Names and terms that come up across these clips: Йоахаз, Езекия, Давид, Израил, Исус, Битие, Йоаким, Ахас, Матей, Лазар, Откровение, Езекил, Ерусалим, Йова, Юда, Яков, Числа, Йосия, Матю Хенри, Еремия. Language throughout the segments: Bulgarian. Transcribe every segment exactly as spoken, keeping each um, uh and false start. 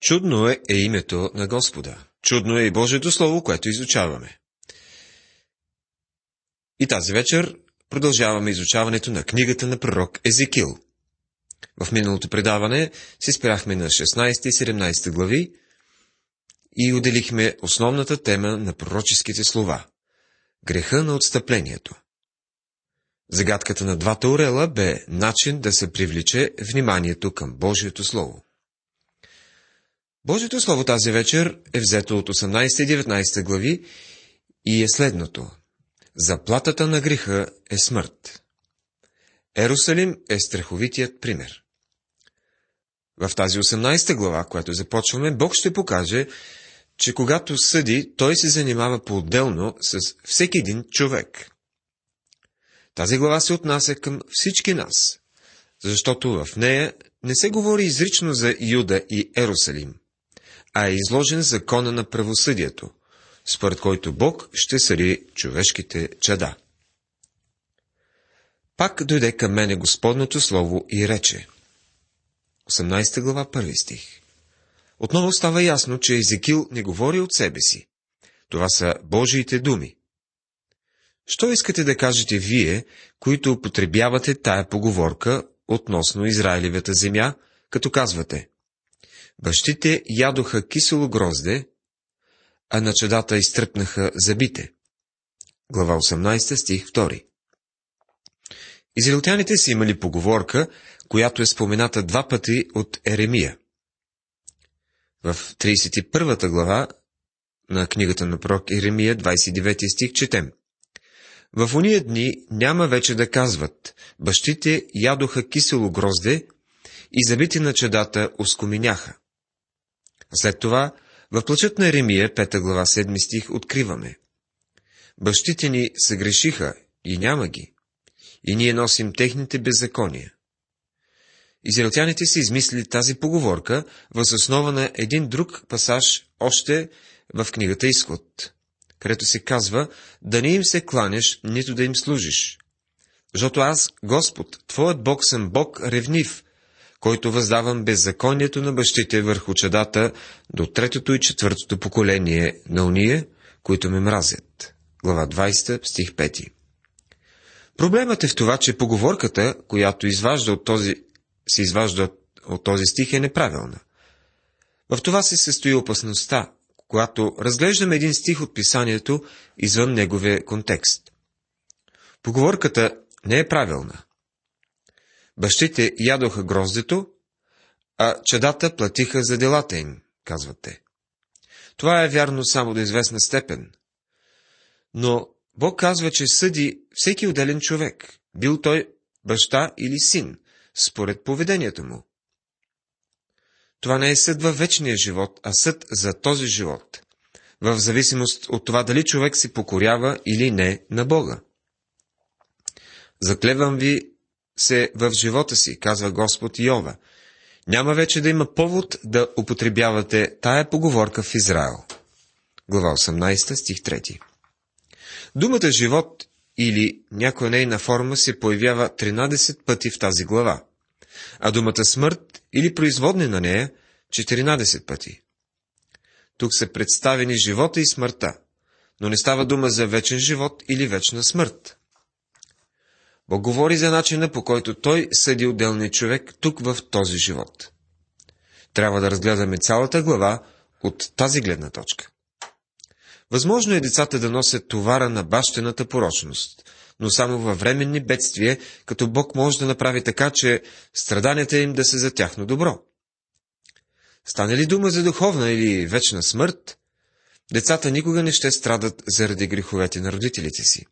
Чудно е името на Господа. Чудно е и Божието Слово, което изучаваме. И тази вечер продължаваме изучаването на книгата на пророк Езекил. В миналото предаване се спряхме на шестнадесета и седемнадесета глави и отделихме основната тема на пророческите слова – греха на отстъплението. Загадката на двата орела бе начин да се привлече вниманието към Божието Слово. Божието Слово тази вечер е взето от осемнадесета и деветнадесета глави и е следното. Заплатата на греха е смърт. Ерусалим е страховитият пример. В тази осемнадесета глава, която започваме, Бог ще покаже, че когато съди, Той се занимава по-отделно с всеки един човек. Тази глава се отнася към всички нас, защото в нея не се говори изрично за Юда и Ерусалим, а е изложен закона на правосъдието, според който Бог ще съди човешките чада. Пак дойде към мене Господното Слово и рече. осемнадесета глава, първи стих. Отново става ясно, че Езекил не говори от себе си. Това са Божиите думи. Що искате да кажете вие, които употребявате тая поговорка относно Израилевата земя, като казвате: бащите ядоха кисело грозде, а на чадата изтръпнаха зъбите. Глава осемнадесета, стих втори. Израилтяните са имали поговорка, която е спомената два пъти от Еремия. В тридесет и първа глава на книгата на пророк Еремия, двадесет и девети стих, четем. В ония дни няма вече да казват: бащите ядоха кисело грозде и зъбите на чадата оскоменяха. След това в плачът на Еремия, пета глава, седми стих, откриваме: бащите ни съгрешиха и няма ги, и ние носим техните беззакония. Израилтяните са измислили тази поговорка въз основа на един друг пасаж още в книгата Изход, където се казва: да не им се кланяш, нито да им служиш. Защото аз, Господ, твоят Бог, съм Бог ревнив, който въздавам беззаконието на бащите върху чадата до третото и четвъртото поколение на уния, които ме мразят. Глава двадесета, стих пети. Проблемът е в това, че поговорката, която изважда от този, се изважда от този стих, е неправилна. В това се състои опасността, когато разглеждаме един стих от писанието извън неговия контекст. Поговорката не е правилна. Бащите ядоха гроздето, а чадата платиха за делата им, казват те. Това е вярно само до известна степен. Но Бог казва, че съди всеки отделен човек, бил той баща или син, според поведението му. Това не е съд във вечния живот, а съд за този живот, в зависимост от това дали човек се покорява или не на Бога. Заклевам ви се в живота си, казва Господ Йова, няма вече да има повод да употребявате тая поговорка в Израил. Глава осемнадесета, стих трети. Думата живот или някоя нейна форма се появява тринадесет пъти в тази глава, а думата смърт или производни на нея четиринадесет пъти. Тук са представени живота и смъртта, но не става дума за вечен живот или вечна смърт. Бог говори за начина, по който Той съди отделния човек тук в този живот. Трябва да разгледаме цялата глава от тази гледна точка. Възможно е децата да носят товара на бащената порочност, но само във временни бедствия, като Бог може да направи така, че страданията им да са за тяхно добро. Стане ли дума за духовна или вечна смърт, децата никога не ще страдат заради греховете на родителите си.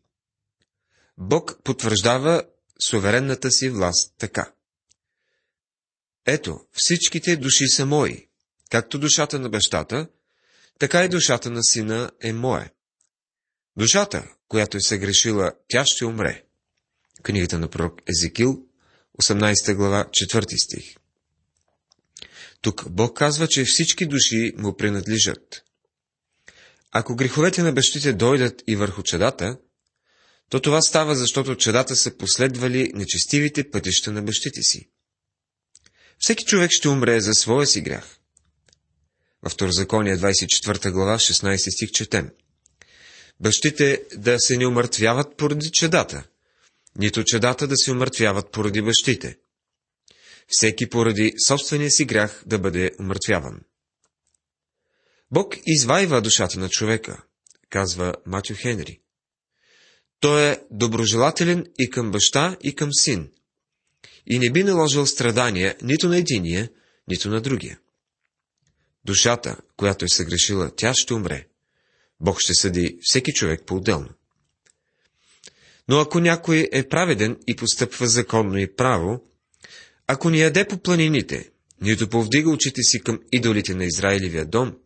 Бог потвърждава суверенната си власт така. Ето, всичките души са мои, както душата на бащата, така и душата на сина е моя. Душата, която е съгрешила, тя ще умре. Книгата на пророк Езекил, осемнадесета глава, четвърти стих. Тук Бог казва, че всички души му принадлежат. Ако греховете на бащите дойдат и върху чадата, то това става, защото чадата са последвали нечестивите пътища на бащите си. Всеки човек ще умре за своя си грях. Във Второзаконие двадесет и четвърта глава, шестнадесети стих четем: бащите да се не умъртвяват поради чедата, нито чедата да се умъртвяват поради бащите. Всеки поради собствения си грях да бъде умъртвяван. Бог извайва душата на човека, казва Матю Хенри. Той е доброжелателен и към баща, и към син, и не би наложил страдания нито на единия, нито на другия. Душата, която е съгрешила, тя ще умре. Бог ще съди всеки човек по-отделно. Но ако някой е праведен и постъпва законно и право, ако не яде по планините, нито повдига очите си към идолите на Израилевия дом,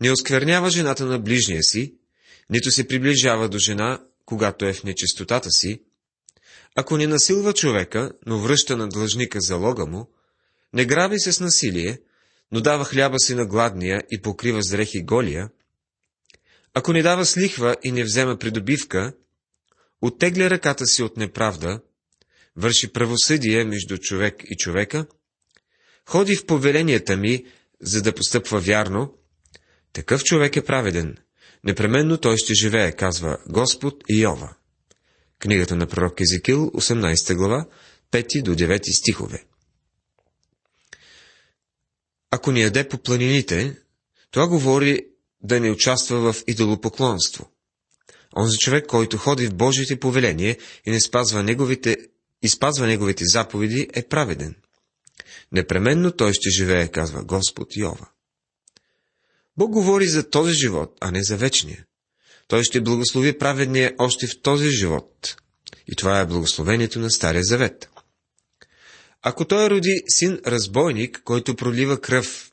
не осквернява жената на ближния си, нито се приближава до жена, когато е в нечистотата си, ако не насилва човека, но връща на длъжника залога му, не граби се с насилие, но дава хляба си на гладния и покрива с дрехи голия, ако не дава слихва и не взема придобивка, оттегля ръката си от неправда, върши правосъдие между човек и човека, ходи в повеленията ми, за да постъпва вярно, такъв човек е праведен, непременно той ще живее, казва Господ Йова. Книгата на пророк Езекил, осемнадесета глава, пети до девети стихове. Ако не яде по планините, това говори да не участва в идолопоклонство. Онзи човек, който ходи в Божиите повеления и не спазва неговите, и спазва неговите заповеди, е праведен. Непременно той ще живее, казва Господ Йова. Бог говори за този живот, а не за вечния. Той ще благослови праведния още в този живот. И това е благословението на Стария Завет. Ако той роди син разбойник, който пролива кръв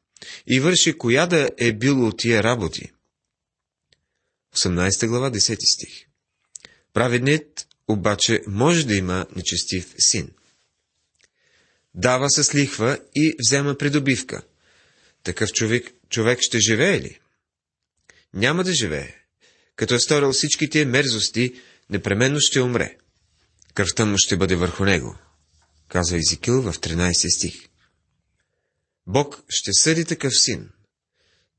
и върши коя да е било от тия работи. осемнадесета глава, десети стих. Праведният обаче може да има нечестив син. Дава се слихва и взема придобивка. Такъв човек, човек ще живее ли? Няма да живее. Като е сторил всичките мерзости, непременно ще умре. Кръвта му ще бъде върху него, казва Езекил в тринадесети стих. Бог ще съди такъв син,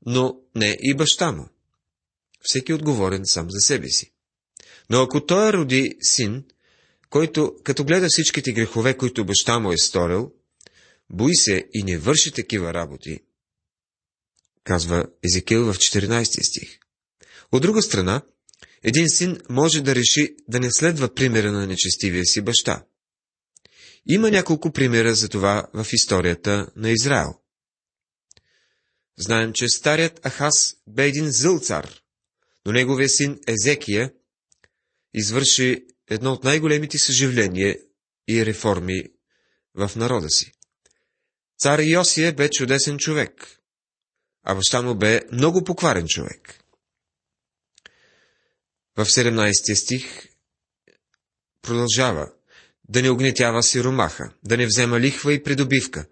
но не и баща му. Всеки е отговорен сам за себе си. Но ако той роди син, който, като гледа всичките грехове, които баща му е сторил, бои се и не върши такива работи, казва Езекил в четиринадесети стих. От друга страна, един син може да реши да не следва примера на нечестивия си баща. Има няколко примера за това в историята на Израил. Знаем, че старият Ахас бе един зъл цар, но неговия син Езекия извърши едно от най-големите съживления и реформи в народа си. Цар Йосия бе чудесен човек, а баща му бе много покварен човек. В седемнадесети стих продължава: да не огнетява сиромаха, да не взема лихва и придобивка,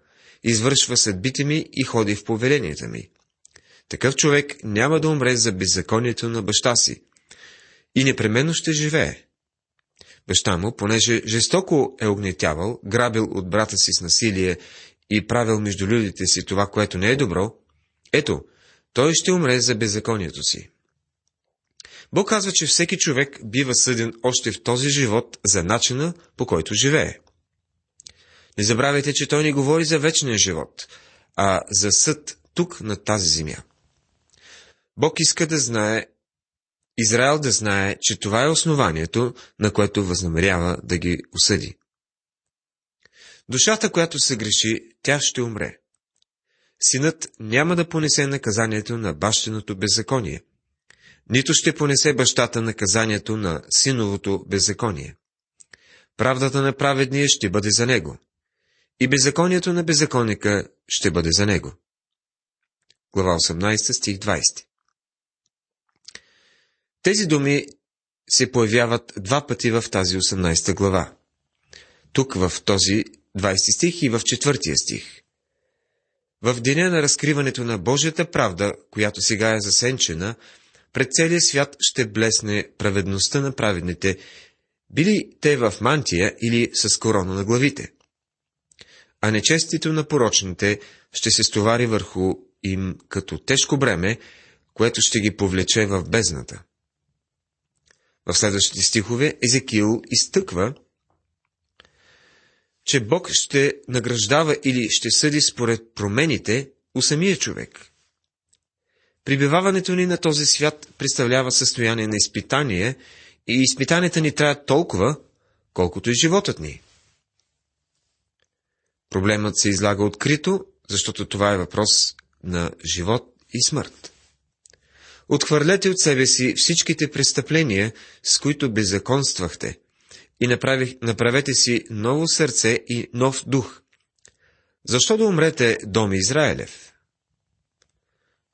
извършва съдбите ми и ходи в повеленията ми. Такъв човек няма да умре за беззаконието на баща си и непременно ще живее. Баща му, понеже жестоко е огнетявал, грабил от брата си с насилие и правил между людите си това, което не е добро, ето, той ще умре за беззаконието си. Бог казва, че всеки човек бива съден още в този живот за начина, по който живее. Не забравяйте, че той не говори за вечния живот, а за съд тук, на тази земя. Бог иска да знае, Израил да знае, че това е основанието, на което възнамерява да ги осъди. Душата, която се греши, тя ще умре. Синът няма да понесе наказанието на бащиното беззаконие, нито ще понесе бащата наказанието на синовото беззаконие. Правдата на праведния ще бъде за него, и беззаконието на беззаконника ще бъде за него. Глава осемнадесета, стих двадесети. Тези думи се появяват два пъти в тази осемнадесета глава. Тук в този двадесети стих и в четвъртия стих. В деня на разкриването на Божията правда, която сега е засенчена, пред целия свят ще блесне праведността на праведните, били те в мантия или с корона на главите. А нечестието на порочните ще се стовари върху им като тежко бреме, което ще ги повлече в бездната. В следващите стихове Езекил изтъква, че Бог ще награждава или ще съди според промените у самия човек. Прибиваването ни на този свят представлява състояние на изпитание и изпитанията ни траят толкова, колкото и животът ни. Проблемът се излага открито, защото това е въпрос на живот и смърт. Отхвърлете от себе си всичките престъпления, с които беззаконствахте, и направих, направете си ново сърце и нов дух. Защо да умрете, дом Израилев?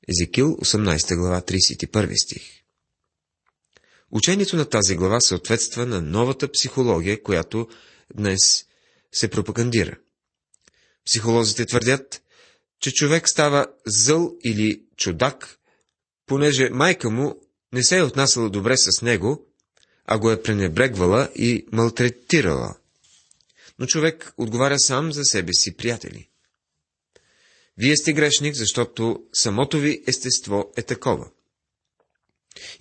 Езекил, осемнадесета глава, тридесет и първи стих. Учението на тази глава съответства на новата психология, която днес се пропагандира. Психолозите твърдят, че човек става зъл или чудак, понеже майка му не се е отнасяла добре с него, а го е пренебрегвала и малтретирала. Но човек отговаря сам за себе си, приятели. Вие сте грешник, защото самото ви естество е такова.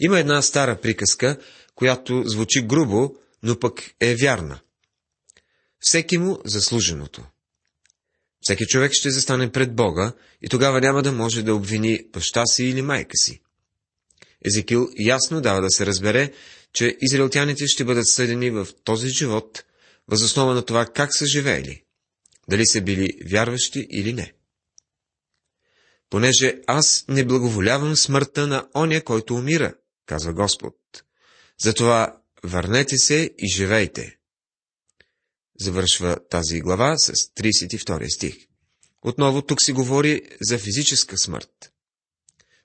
Има една стара приказка, която звучи грубо, но пък е вярна. Всеки му заслуженото. Всеки човек ще застане пред Бога и тогава няма да може да обвини баща си или майка си. Езекил ясно дава да се разбере, че израилтяните ще бъдат съдени в този живот, въз основа на това как са живеели, дали са били вярващи или не. Понеже аз не благоволявам смъртта на оня, който умира, казва Господ. Затова върнете се и живейте. Завършва тази глава с тридесет и втори стих. Отново тук се говори за физическа смърт.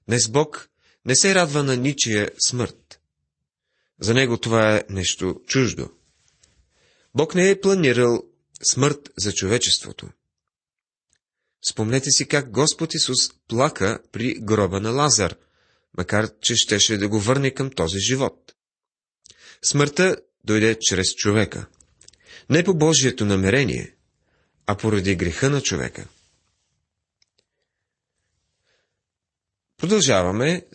Днес Бог не се радва на ничия смърт. За него това е нещо чуждо. Бог не е планирал смърт за човечеството. Спомнете си как Господ Исус плака при гроба на Лазар, макар че щеше да го върне към този живот. Смъртта дойде чрез човека. Не по Божието намерение, а поради греха на човека. Продължаваме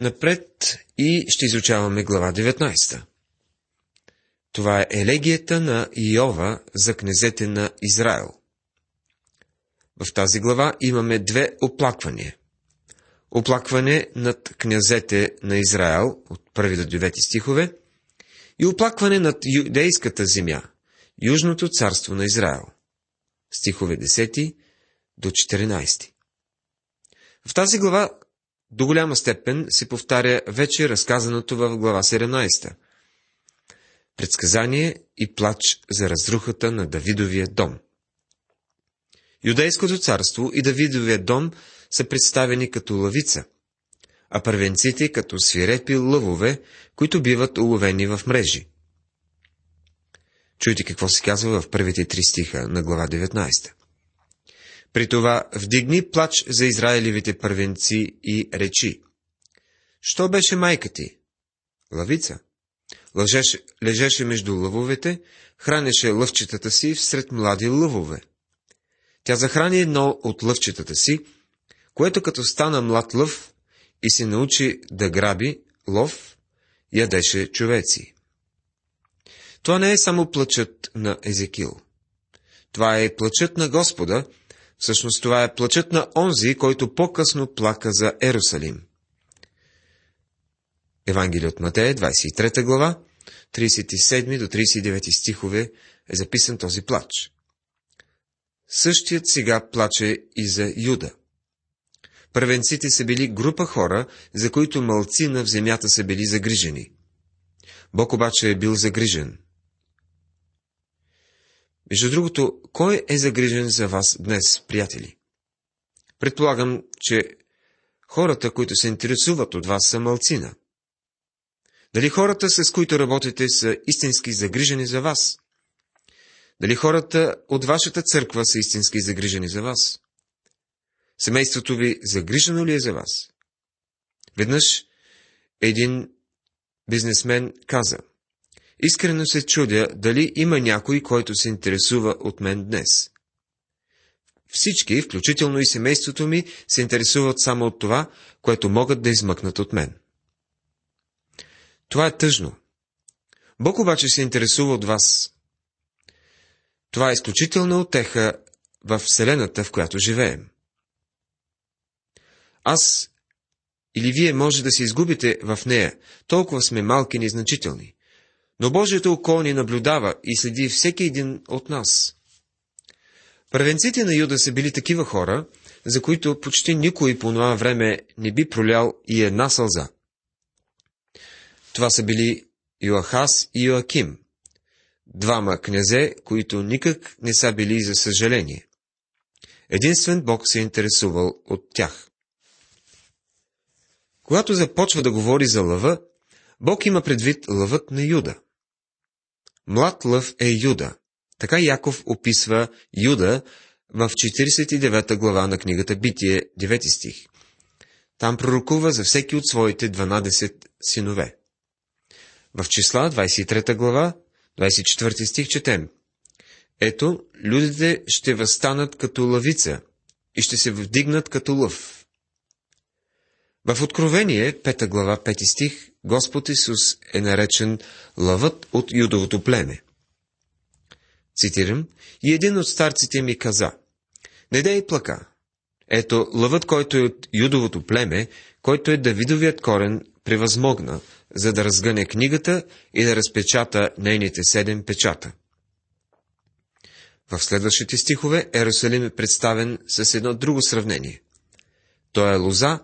напред и ще изучаваме глава деветнадесета. Това е елегията на Йова за князете на Израил. В тази глава имаме две оплаквания. Оплакване над князете на Израил от първи до девети стихове и оплакване над юдейската земя, Южното царство на Израил. Стихове десети до четиринадесети. В тази глава до голяма степен се повтаря вече разказаното в глава седемнадесета. Предсказание и плач за разрухата на Давидовия дом. Юдейското царство и Давидовия дом са представени като лъвица, а първенците като свирепи лъвове, които биват уловени в мрежи. Чуйте какво се казва в първите три стиха на глава деветнадесета. При това вдигни плач за Израилевите първенци и речи. Що беше майка ти? Лъвица. Лъжеше, лежеше между лъвовете, хранеше лъвчетата си всред млади лъвове. Тя захрани едно от лъвчетата си, което като стана млад лъв и се научи да граби лов, ядеше човеци. Това не е само плачът на Езекил. Това е плачът на Господа, всъщност това е плачът на онзи, който по-късно плака за Ерусалим. Евангелие от Матей, двадесет и трета глава, тридесет и седми до тридесет и девети стихове е записан този плач. Същият сега плаче и за Юда. Първенците са били група хора, за които малцина в земята са били загрижени. Бог обаче е бил загрижен. Между другото, кой е загрижен за вас днес, приятели? Предполагам, че хората, които се интересуват от вас, са малцина. Дали хората, с които работите, са истински загрижени за вас? Дали хората от вашата църква са истински загрижени за вас? Семейството ви загрижено ли е за вас? Веднъж един бизнесмен каза: искрено се чудя дали има някой, който се интересува от мен днес. Всички, включително и семейството ми, се интересуват само от това, което могат да измъкнат от мен. Това е тъжно. Бог обаче се интересува от вас. Това е изключителна утеха във вселената, в която живеем. Аз или вие може да се изгубите в нея, толкова сме малки и незначителни. Но Божието око ни наблюдава и следи всеки един от нас. Правенците на Юда са били такива хора, за които почти никой по това време не би пролял и една сълза. Това са били Йоахаз и Йоаким, двама князе, които никак не са били за съжаление. Единствен Бог се е интересувал от тях. Когато започва да говори за лъва, Бог има предвид лъвът на Юда. Млад лъв е Юда. Така Яков описва Юда в четиридесет и девета глава на книгата Битие, девети стих. Там пророкува за всеки от своите дванадесет синове. В Числа, двадесет и трета глава, двадесет и четвърти стих четем. Ето, людите ще възстанат като лъвица и ще се вдигнат като лъв. В Откровение, пета глава, пети стих, Господ Исус е наречен лъвът от Юдовото племе. Цитирам, и един от старците ми каза, не дей плака, ето лъвът, който е от Юдовото племе, който е Давидовият корен, превъзмогна, за да разгъне книгата и да разпечата нейните седем печата. В следващите стихове Ерусалим е представен с едно друго сравнение. Той е лоза,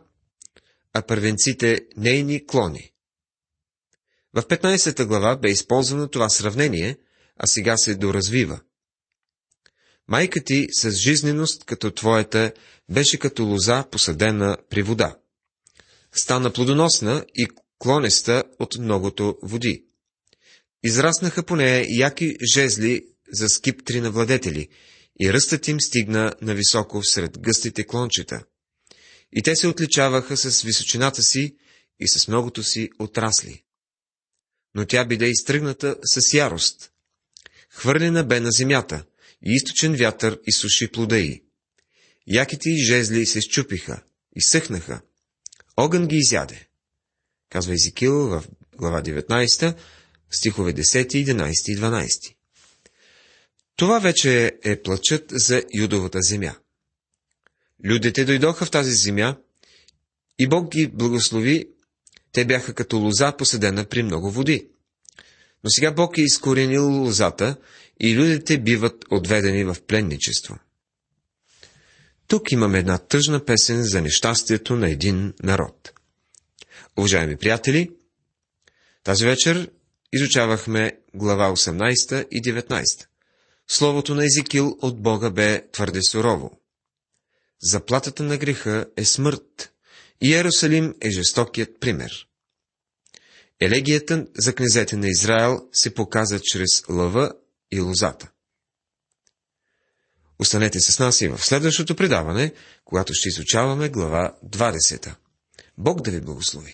а първенците нейни клони. В петнадесета глава бе използвано това сравнение, а сега се доразвива. Майка ти с жизненост като твоята беше като лоза, посадена при вода. Стана плодоносна и клонеста от многото води. Израснаха по нея яки жезли за скиптри на владетели, и ръстът им стигна нависоко сред гъстите клончета. И те се отличаваха с височината си и с многото си отрасли. Но тя биде изтръгната с ярост. Хвърлена бе на земята, и източен вятър изсуши плода й. Яките и жезли се счупиха, изсъхнаха. Огън ги изяде. Казва Езекил в глава деветнадесета, стихове десети, единадесети и дванадесети. Това вече е плачът за Юдовата земя. Людите дойдоха в тази земя и Бог ги благослови, те бяха като лоза, посадена при много води. Но сега Бог е изкоренил лозата и людите биват отведени в пленничество. Тук имаме една тъжна песен за нещастието на един народ. Уважаеми приятели, тази вечер изучавахме глава осемнадесета и деветнадесета. Словото на Езекил от Бога бе твърде сурово. Заплатата на греха е смърт и Ерусалим е жестокият пример. Елегията за князете на Израил се показа чрез лъва и лозата. Останете с нас и в следващото предаване, когато ще изучаваме глава двадесета. Бог да ви благослови!